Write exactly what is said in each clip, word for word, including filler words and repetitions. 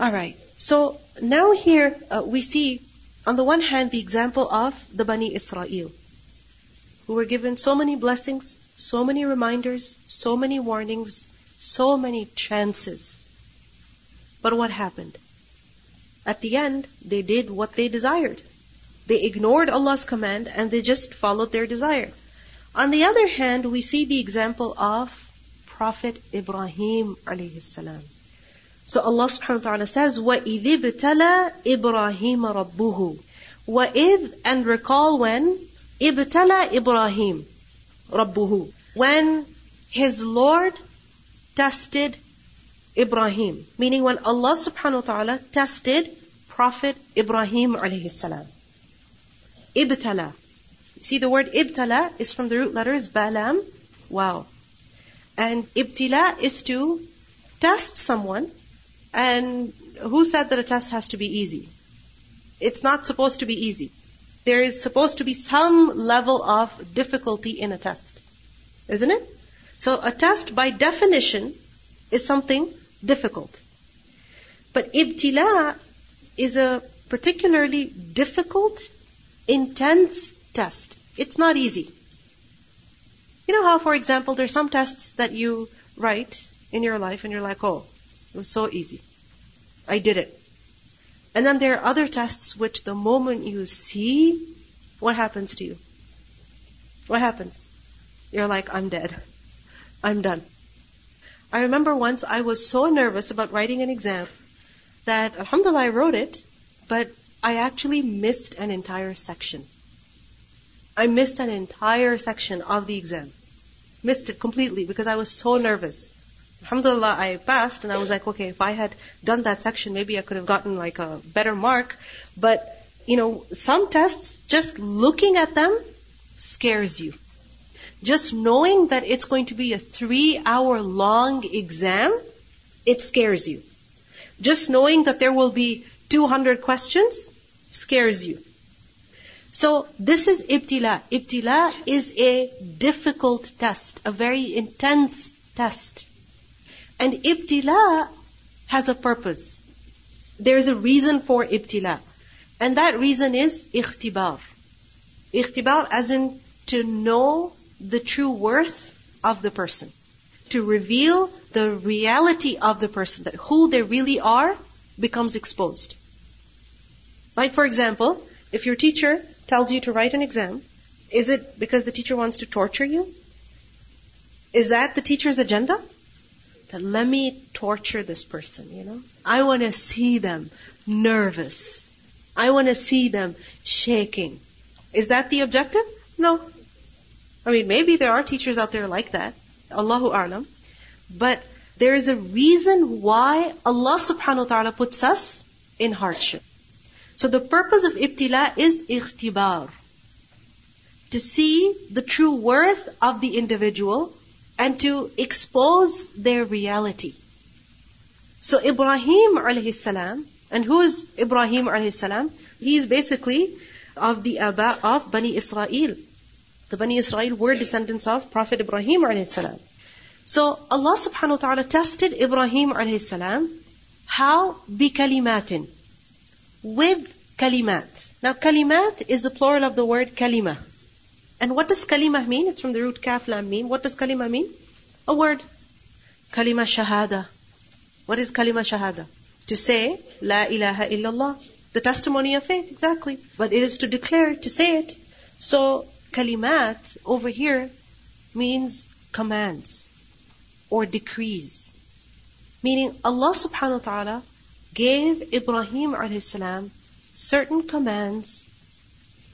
All right. So now here uh, we see, on the one hand, the example of the Bani Israel, who were given so many blessings, so many reminders, so many warnings, so many chances. But what happened? At the end, they did what they desired. They ignored Allah's command and they just followed their desire. On the other hand, we see the example of Prophet Ibrahim alayhi salam. So Allah subhanahu wa ta'ala says, وَإِذِ ابْتَلَى إِبْرَاهِيمَ رَبُّهُ. وَإِذْ, and recall when, ابْتَلَى إِبْرَاهِيمَ رَبُّهُ, when his Lord tested Ibrahim. Meaning when Allah subhanahu wa ta'ala tested Prophet Ibrahim alayhi salam. Ibtala. See, the word ibtala is from the root letters balam, wow. And ibtila is to test someone. And who said that a test has to be easy? It's not supposed to be easy. There is supposed to be some level of difficulty in a test, isn't it? So a test by definition is something difficult. But ibtila is a particularly difficult, intense test. It's not easy. You know how, for example, there's some tests that you write in your life and you're like, oh, it was so easy. I did it. And then there are other tests which the moment you see, what happens to you? What happens? You're like, I'm dead. I'm done. I remember once I was so nervous about writing an exam that, alhamdulillah, I wrote it, but I actually missed an entire section. I missed an entire section of the exam. Missed it completely because I was so nervous. Alhamdulillah, I passed and I was like, okay, if I had done that section, maybe I could have gotten like a better mark. But, you know, some tests, just looking at them scares you. Just knowing that it's going to be a three-hour long exam, it scares you. Just knowing that there will be two hundred questions scares you. So this is ibtila. Ibtila is a difficult test, a very intense test. And ibtila has a purpose. There is a reason for ibtila. And that reason is ikhtibar. Ikhtibar as in to know the true worth of the person. To reveal the reality of the person, that who they really are becomes exposed. Like for example, if your teacher tells you to write an exam, is it because the teacher wants to torture you? Is that the teacher's agenda? That let me torture this person, you know? I want to see them nervous. I want to see them shaking. Is that the objective? No. I mean, maybe there are teachers out there like that. Allahu a'lam. But there is a reason why Allah subhanahu wa ta'ala puts us in hardship. So the purpose of ibtila is ikhtibar. To see the true worth of the individual and to expose their reality. So Ibrahim alayhi salam, and who is Ibrahim alayhi salam? He is basically of the Aba of Bani Israel. The Bani Israel were descendants of Prophet Ibrahim alayhi salam. So Allah subhanahu wa ta'ala tested Ibrahim alayhi salam. How? Bikalimatin. With kalimat. Now kalimat is the plural of the word kalima. And what does kalima mean? It's from the root kaf lam mim. What does kalima mean? A word. Kalima shahada. What is kalima shahada? To say, la ilaha illallah. The testimony of faith, exactly. But it is to declare, to say it. So kalimat over here means commands or decrees. Meaning Allah subhanahu wa ta'ala gave Ibrahim alayhi salam certain commands.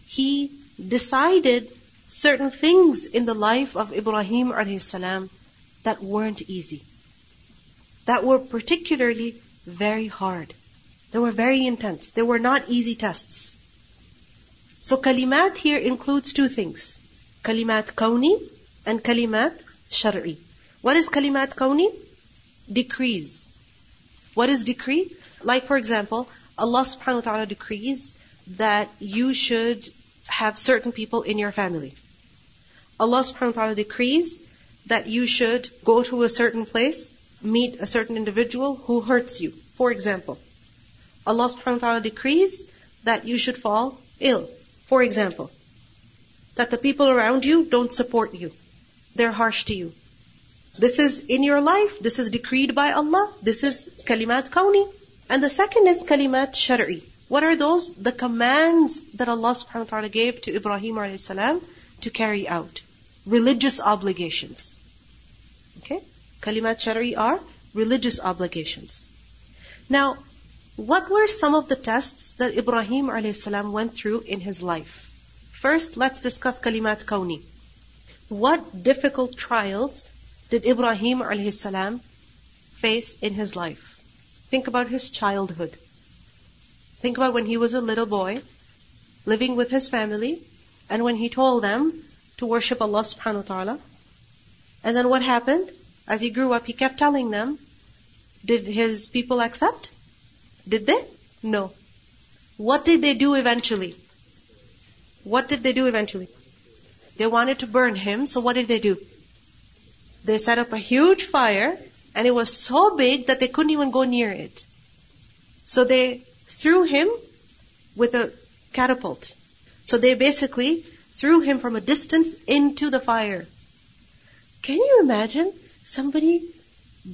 He decided certain things in the life of Ibrahim alayhi salam that weren't easy, that were particularly very hard. They were very intense. They were not easy tests. So kalimat here includes two things: kalimat kauni and kalimat shar'i. What is kalimat kauni? Decrees. What is decree? Like for example, Allah subhanahu wa ta'ala decrees that you should have certain people in your family. Allah subhanahu wa ta'ala decrees that you should go to a certain place, meet a certain individual who hurts you, for example. Allah subhanahu wa ta'ala decrees that you should fall ill. For example, that the people around you don't support you. They're harsh to you. This is in your life. This is decreed by Allah. This is kalimat kauni. And the second is kalimat shar'i. What are those? The commands that Allah subhanahu wa ta'ala gave to Ibrahim alayhi salam to carry out. Religious obligations. Okay? Kalimat shar'i are religious obligations. Now, what were some of the tests that Ibrahim alayhi salam went through in his life? First, let's discuss kalimat kauni. What difficult trials did Ibrahim alayhi salam face in his life? Think about his childhood. Think about when he was a little boy, living with his family, and when he told them to worship Allah subhanahu wa ta'ala. And then what happened? As he grew up, he kept telling them. Did his people accept? Did they? No. What did they do eventually? What did they do eventually? They wanted to burn him, so what did they do? They set up a huge fire, and it was so big that they couldn't even go near it. So they threw him with a catapult. So they basically threw him from a distance into the fire. Can you imagine somebody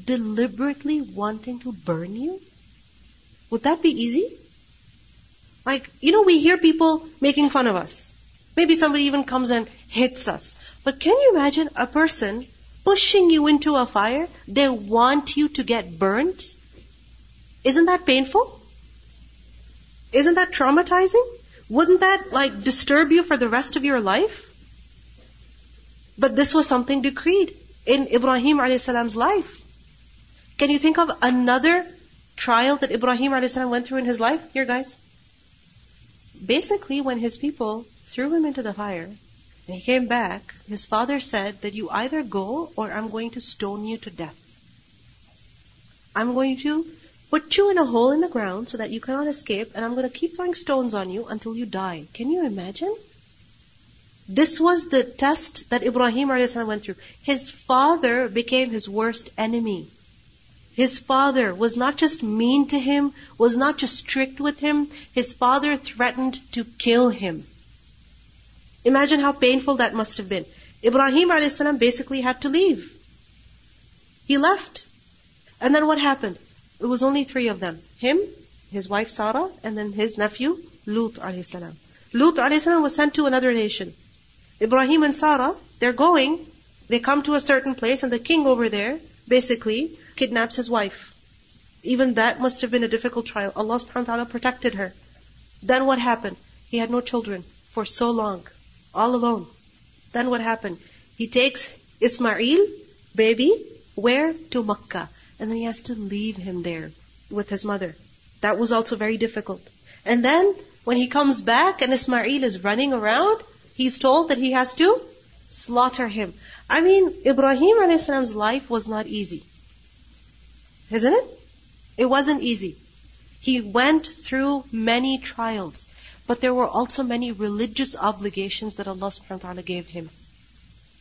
deliberately wanting to burn you? Would that be easy? Like, you know, we hear people making fun of us. Maybe somebody even comes and hits us. But can you imagine a person pushing you into a fire? They want you to get burnt? Isn't that painful? Isn't that traumatizing? Wouldn't that like disturb you for the rest of your life? But this was something decreed in Ibrahim alayhi salam's life. Can you think of another trial that Ibrahim alayhi salam went through in his life? Here, guys. Basically, when his people threw him into the fire, and he came back, his father said that you either go or I'm going to stone you to death. I'm going to put you in a hole in the ground so that you cannot escape, and I'm going to keep throwing stones on you until you die. Can you imagine? This was the test that Ibrahim alayhi salam went through. His father became his worst enemy. His father was not just mean to him, was not just strict with him. His father threatened to kill him. Imagine how painful that must have been. Ibrahim alayhi salam basically had to leave. He left. And then what happened? It was only three of them. Him, his wife Sarah, and then his nephew, Lut alayhi salam. Lut alayhi salam was sent to another nation. Ibrahim and Sarah, they're going. They come to a certain place, and the king over there basically kidnaps his wife. Even that must have been a difficult trial. Allah subhanahu wa ta'ala protected her. Then what happened? He had no children for so long, all alone. Then what happened? He takes Ismail, baby, where? To Makkah. And then he has to leave him there with his mother. That was also very difficult. And then when he comes back and Ismail is running around, he's told that he has to slaughter him. I mean, Ibrahim alayhi salam's life was not easy. Isn't it? It wasn't easy. He went through many trials, but there were also many religious obligations that Allah subhanahu wa ta'ala gave him.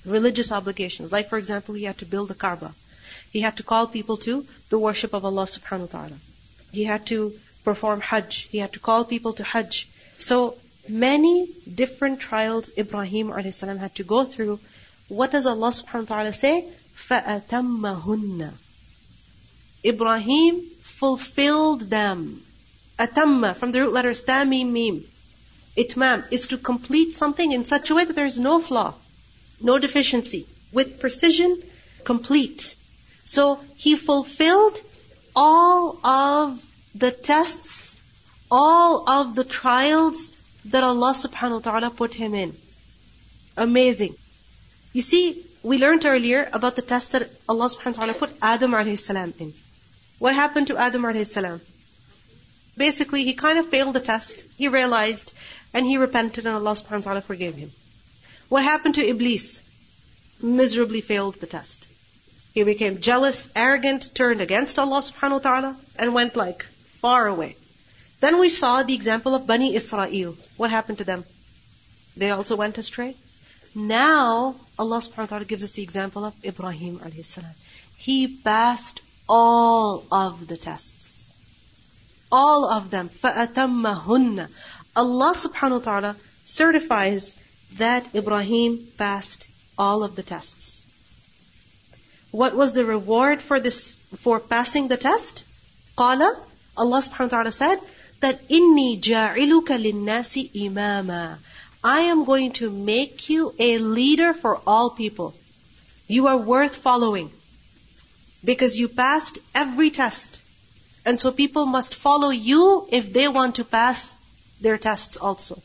Religious obligations. Like for example, he had to build the Kaaba. He had to call people to the worship of Allah subhanahu wa ta'ala. He had to perform Hajj. He had to call people to Hajj. So many different trials Ibrahim alayhi salam had to go through. What does Allah subhanahu wa ta'ala say? فَأَتَمَّهُنَّ Ibrahim fulfilled them. Atamma, from the root letters tamim mim. Itmam is to complete something in such a way that there is no flaw, no deficiency. With precision, complete. So he fulfilled all of the tests, all of the trials that Allah subhanahu wa ta'ala put him in. Amazing. You see, we learned earlier about the test that Allah subhanahu wa ta'ala put Adam alayhi salam in. What happened to Adam alayhi salam? Basically, he kind of failed the test. He realized and he repented and Allah subhanahu wa ta'ala forgave him. What happened to Iblis? Miserably failed the test. He became jealous, arrogant, turned against Allah subhanahu wa ta'ala and went like far away. Then we saw the example of Bani Israel. What happened to them? They also went astray. Now, Allah subhanahu wa ta'ala gives us the example of Ibrahim alayhi salam. He passed all of the tests. all of them. فَأَتَمَّهُنَّ Allah subhanahu wa ta'ala certifies that Ibrahim passed all of the tests. What was the reward for this, for passing the test? Qala, Allah subhanahu wa ta'ala said that إِنِّي جَاعِلُكَ لِلنَّاسِ إِمَامًا, I am going to make you a leader for all people. You are worth following because you passed every test. And so people must follow you if they want to pass their tests also.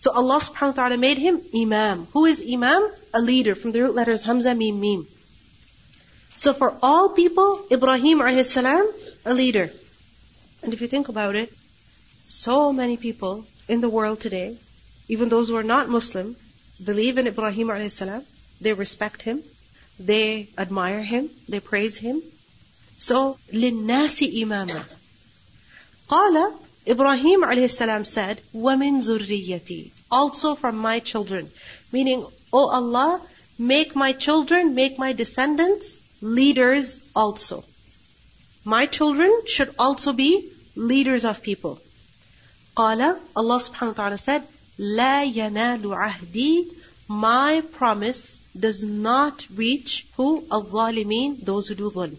So Allah subhanahu wa ta'ala made him imam. Who is imam? A leader, from the root letters Hamza, Mim, Mim. So for all people, Ibrahim alayhi salam, a leader. And if you think about it, so many people in the world today, even those who are not Muslim, believe in Ibrahim alayhi salam. They respect him. They admire him. They praise him. So, لِلنَّاسِ إِمَامًا. قَالَ Ibrahim alayhi salam said, وَمِن ذُرِّيَّتِي, also from my children. Meaning, O Allah, make my children, make my descendants leaders also. My children should also be leaders of people. قَالَ, Allah subhanahu wa ta'ala said, لَا يَنَالُ عَهْدِي, my promise does not reach who? Al-Zalimin, those who do Zulm.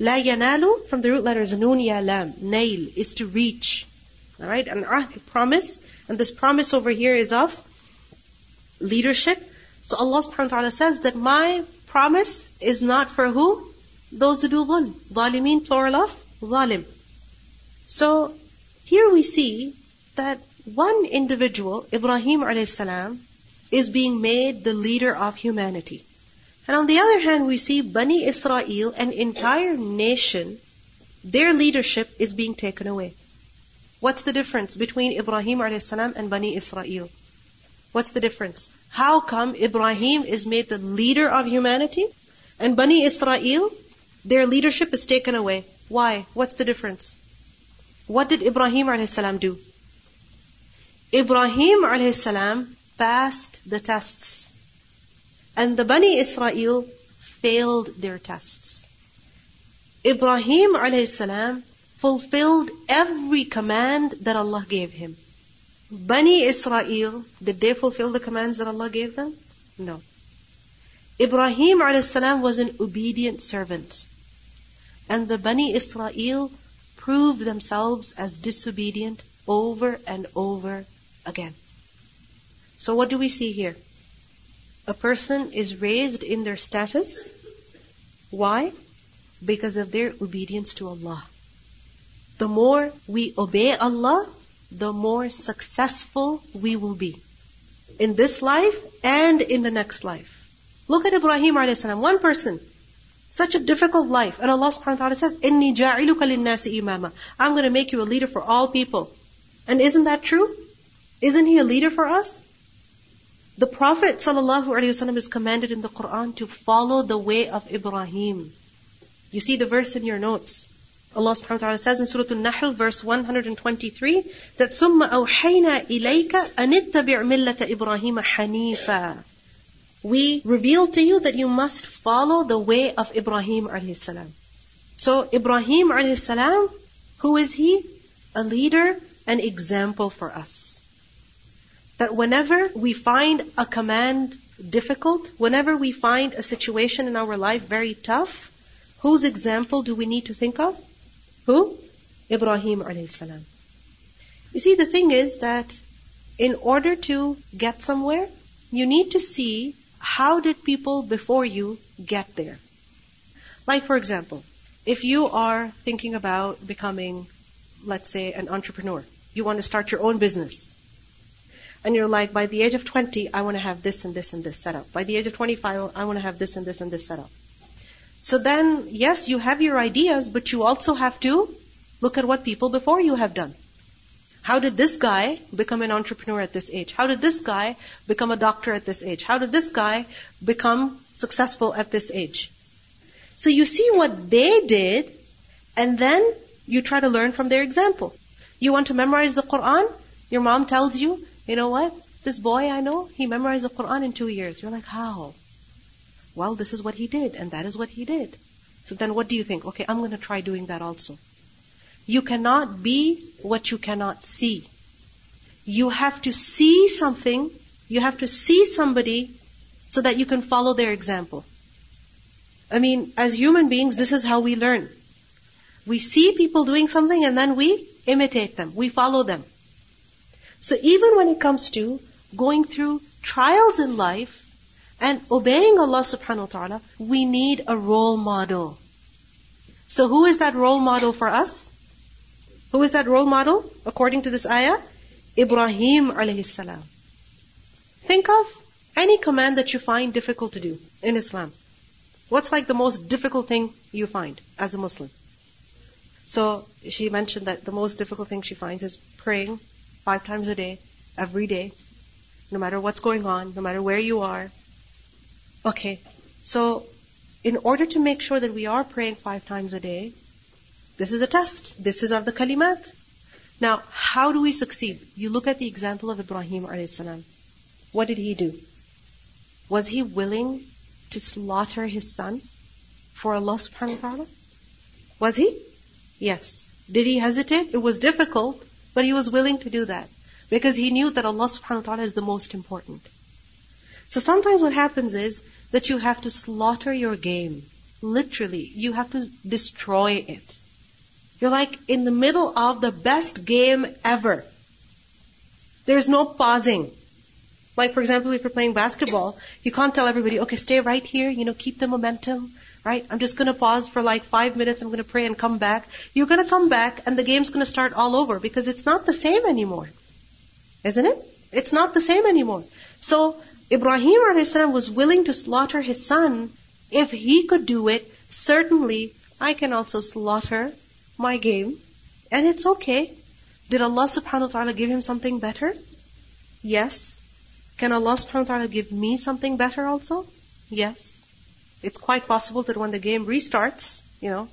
La yanalu, from the root letters Noon ya lam, nail, is to reach. Alright, and ahd, promise. And this promise over here is of leadership. So Allah subhanahu wa ta'ala says that my promise is not for who? Those who do Zulm. Zalimin, plural of Zalim. So here we see that one individual, Ibrahim alayhi salam, is being made the leader of humanity. And on the other hand, we see Bani Israel, an entire nation, their leadership is being taken away. What's the difference between Ibrahim alayhi salam and Bani Israel? What's the difference? How come Ibrahim is made the leader of humanity and Bani Israel, their leadership is taken away? Why? What's the difference? What did Ibrahim alayhi salam do? Ibrahim alayhi salam passed the tests. And the Bani Israel failed their tests. Ibrahim alayhi salam fulfilled every command that Allah gave him. Bani Israel, did they fulfill the commands that Allah gave them? No. Ibrahim alayhi salam was an obedient servant. And the Bani Israel proved themselves as disobedient over and over again. So what do we see here? A person is raised in their status. Why? Because of their obedience to Allah. The more we obey Allah, the more successful we will be in this life and in the next life. Look at Ibrahim alayhi salam, one person, such a difficult life, and Allah subhanahu wa ta'ala says, "Inni ja'iluka lin-nasi imama." I'm going to make you a leader for all people. And isn't that true? Isn't he a leader for us? The Prophet ﷺ is commanded in the Quran to follow the way of Ibrahim. You see the verse in your notes. Allah subhanahu wa ta'ala says in Surah An-Nahl, verse one hundred twenty-three, that ثُمَّ أَوْحَيْنَا إِلَيْكَ أَنِ اتَّبِعْ مِلَّةَ إِبْرَاهِيمَ حَنِيفًا. We reveal to you that you must follow the way of Ibrahim alayhi salam. So Ibrahim alayhi salam, who is he? A leader, an example for us. That whenever we find a command difficult, whenever we find a situation in our life very tough, whose example do we need to think of? Who? Ibrahim alayhi salam. You see, the thing is that in order to get somewhere, you need to see how did people before you get there. Like for example, if you are thinking about becoming, let's say, an entrepreneur, you want to start your own business. And you're like, by the age of twenty, I want to have this and this and this set up. By the age of twenty-five, I want to have this and this and this set up. So then, yes, you have your ideas, but you also have to look at what people before you have done. How did this guy become an entrepreneur at this age? How did this guy become a doctor at this age? How did this guy become successful at this age? So you see what they did, and then you try to learn from their example. You want to memorize the Quran? Your mom tells you, you know what? This boy I know, he memorized the Quran in two years. You're like, how? Well, this is what he did, and that is what he did. So then what do you think? Okay, I'm going to try doing that also. You cannot be what you cannot see. You have to see something, you have to see somebody so that you can follow their example. I mean, as human beings, this is how we learn. We see people doing something and then we imitate them. We follow them. So even when it comes to going through trials in life and obeying Allah subhanahu wa ta'ala, we need a role model. So who is that role model for us? Who is that role model according to this ayah? Ibrahim alayhi salam. Think of any command that you find difficult to do in Islam. What's like the most difficult thing you find as a Muslim? So she mentioned that the most difficult thing she finds is praying five times a day, every day, no matter what's going on, no matter where you are. Okay, so in order to make sure that we are praying five times a day, this is a test. This is of the kalimat. Now, how do we succeed? You look at the example of Ibrahim alayhi salam. What did he do? Was he willing to slaughter his son for Allah subhanahu wa ta'ala? Was he? Yes. Did he hesitate? It was difficult, but he was willing to do that because he knew that Allah subhanahu wa ta'ala is the most important. So sometimes what happens is that you have to slaughter your game. Literally, you have to destroy it. You're like in the middle of the best game ever. There's no pausing. Like for example, if you're playing basketball, you can't tell everybody, okay, stay right here, you know, keep the momentum, right? I'm just going to pause for like five minutes, I'm going to pray and come back. You're going to come back and the game's going to start all over because it's not the same anymore. Isn't it? It's not the same anymore. So Ibrahim alayhis salam was willing to slaughter his son. If he could do it, certainly I can also slaughter my game. And it's okay. Did Allah subhanahu wa ta'ala give him something better? Yes. Can Allah subhanahu wa ta'ala give me something better also? Yes. It's quite possible that when the game restarts, you know,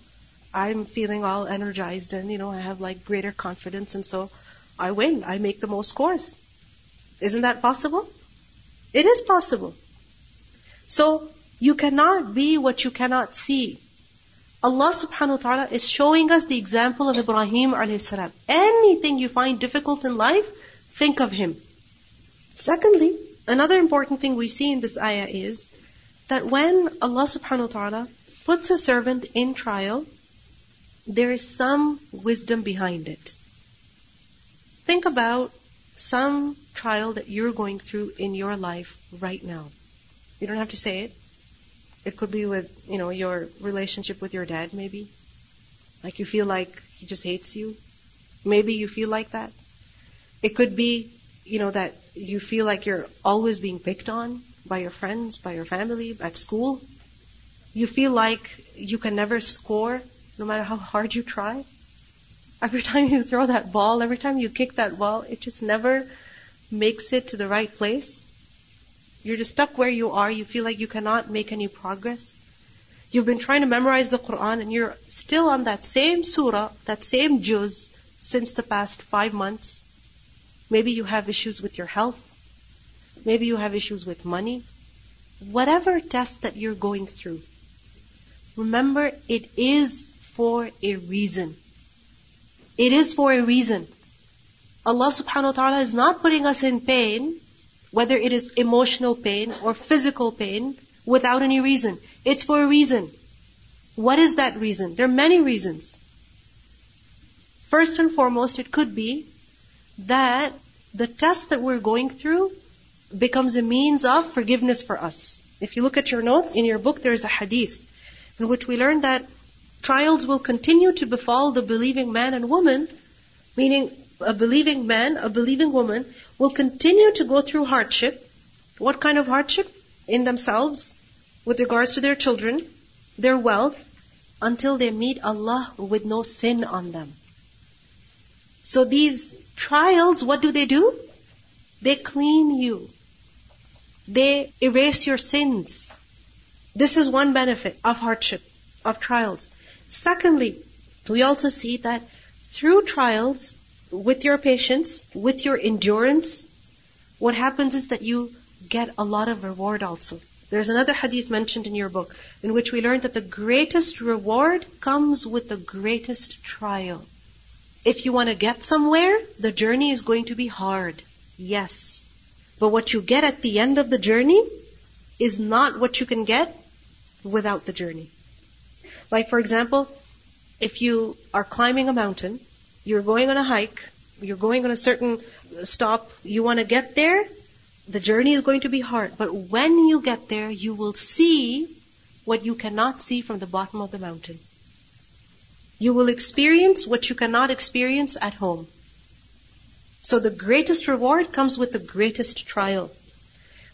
I'm feeling all energized and, you know, I have like greater confidence and so I win. I make the most scores. Isn't that possible? It is possible. So you cannot be what you cannot see. Allah subhanahu wa ta'ala is showing us the example of Ibrahim alayhi salam. Anything you find difficult in life, think of him. Secondly, another important thing we see in this ayah is that when Allah subhanahu wa ta'ala puts a servant in trial, there is some wisdom behind it. Think about some trial that you're going through in your life right now. You don't have to say it. It could be with, you know, your relationship with your dad, maybe. Like you feel like he just hates you. Maybe you feel like that. It could be, you know, that you feel like you're always being picked on by your friends, by your family, at school. You feel like you can never score, no matter how hard you try. Every time you throw that ball, every time you kick that ball, it just never makes it to the right place. You're just stuck where you are. You feel like you cannot make any progress. You've been trying to memorize the Quran and you're still on that same surah, that same juz since the past five months. Maybe you have issues with your health. Maybe you have issues with money. Whatever test that you're going through, remember it is for a reason. It is for a reason. Allah subhanahu wa ta'ala is not putting us in pain, whether it is emotional pain or physical pain, without any reason. It's for a reason. What is that reason? There are many reasons. First and foremost, it could be that the test that we're going through becomes a means of forgiveness for us. If you look at your notes, in your book there is a hadith in which we learn that trials will continue to befall the believing man and woman, meaning a believing man, a believing woman, will continue to go through hardship. What kind of hardship? In themselves, with regards to their children, their wealth, until they meet Allah with no sin on them. So these trials, what do they do? They clean you. They erase your sins. This is one benefit of hardship, of trials. Secondly, we also see that through trials, with your patience, with your endurance, what happens is that you get a lot of reward also. There's another hadith mentioned in your book in which we learned that the greatest reward comes with the greatest trial. If you want to get somewhere, the journey is going to be hard. Yes. But what you get at the end of the journey is not what you can get without the journey. Like for example, if you are climbing a mountain, you're going on a hike, you're going on a certain stop, you want to get there, the journey is going to be hard. But when you get there, you will see what you cannot see from the bottom of the mountain. You will experience what you cannot experience at home. So the greatest reward comes with the greatest trial.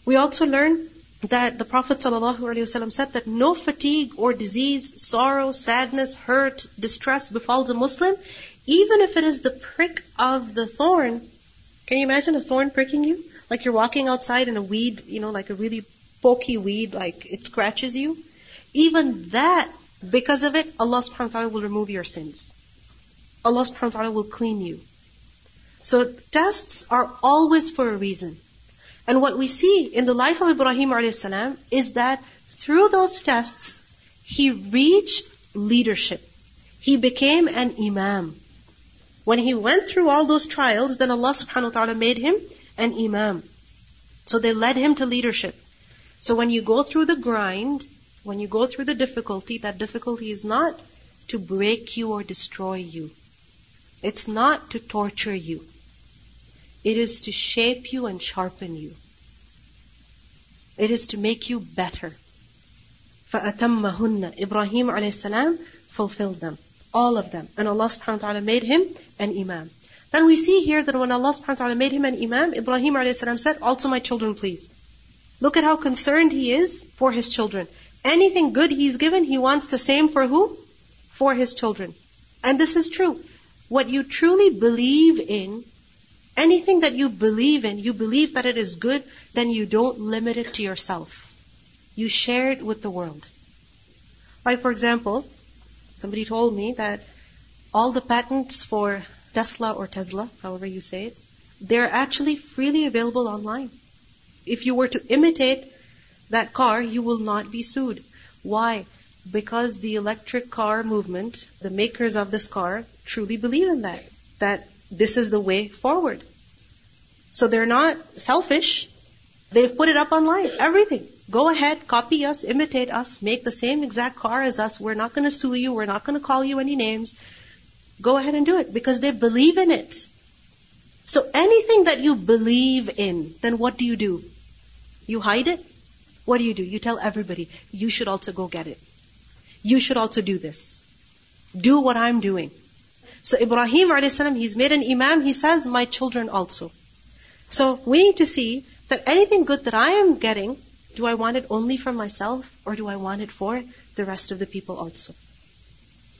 We also learn that the Prophet ﷺ said that no fatigue or disease, sorrow, sadness, hurt, distress befalls a Muslim, even if it is the prick of the thorn. Can you imagine a thorn pricking you? Like you're walking outside and a weed, you know, like a really pokey weed, like it scratches you. Even that, because of it, Allah subhanahu wa ta'ala will remove your sins. Allah subhanahu wa ta'ala will clean you. So tests are always for a reason. And what we see in the life of Ibrahim alayhi salam is that through those tests, he reached leadership. He became an imam. When he went through all those trials, then Allah subhanahu wa ta'ala made him an imam. So they led him to leadership. So when you go through the grind, when you go through the difficulty, that difficulty is not to break you or destroy you. It's not to torture you. It is to shape you and sharpen you. It is to make you better. فَأَتَمَّهُنَّ Ibrahim alayhi salam fulfilled them. All of them. And Allah subhanahu wa ta'ala made him an imam. Then we see here that when Allah subhanahu wa ta'ala made him an imam, Ibrahim alayhi salam said, "Also my children, please." Look at how concerned he is for his children. Anything good he's given, he wants the same for who? For his children. And this is true. What you truly believe in, anything that you believe in, you believe that it is good, then you don't limit it to yourself. You share it with the world. Like for example, somebody told me that all the patents for Tesla or Tesla, however you say it, they're actually freely available online. If you were to imitate that car, you will not be sued. Why? Because the electric car movement, the makers of this car, truly believe in that. That this is the way forward. So they're not selfish. They've put it up online. Everything. Go ahead, copy us, imitate us, make the same exact car as us. We're not going to sue you. We're not going to call you any names. Go ahead and do it because they believe in it. So anything that you believe in, then what do you do? You hide it? What do you do? You tell everybody, you should also go get it. You should also do this. Do what I'm doing. So Ibrahim alayhi salam, he's made an imam. He says, "My children also." So we need to see that anything good that I am getting, do I want it only for myself or do I want it for the rest of the people also?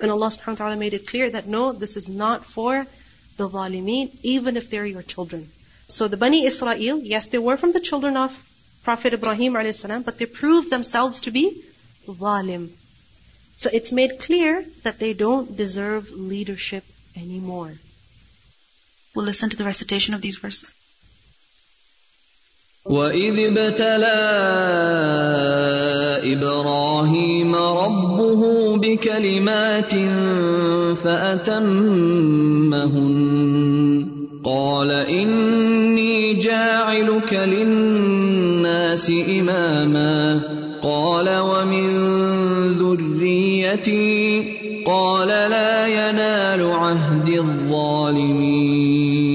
And Allah subhanahu wa ta'ala made it clear that no, this is not for the zalimeen, even if they're your children. So the Bani Israel, yes, they were from the children of Prophet Ibrahim alayhi salam, but they proved themselves to be zalim. So it's made clear that they don't deserve leadership anymore. We'll listen to the recitation of these verses. وَإِذِ ابْتَلَىٰ إِبْرَاهِيمَ رَبُّهُ بِكَلِمَاتٍ فَأَتَمَّهُنَّ قَالَ إِنِّي جَاعِلُكَ لِلنَّاسِ إِمَامًا قال ومن ذريتي قال لا ينال عهد الظالمين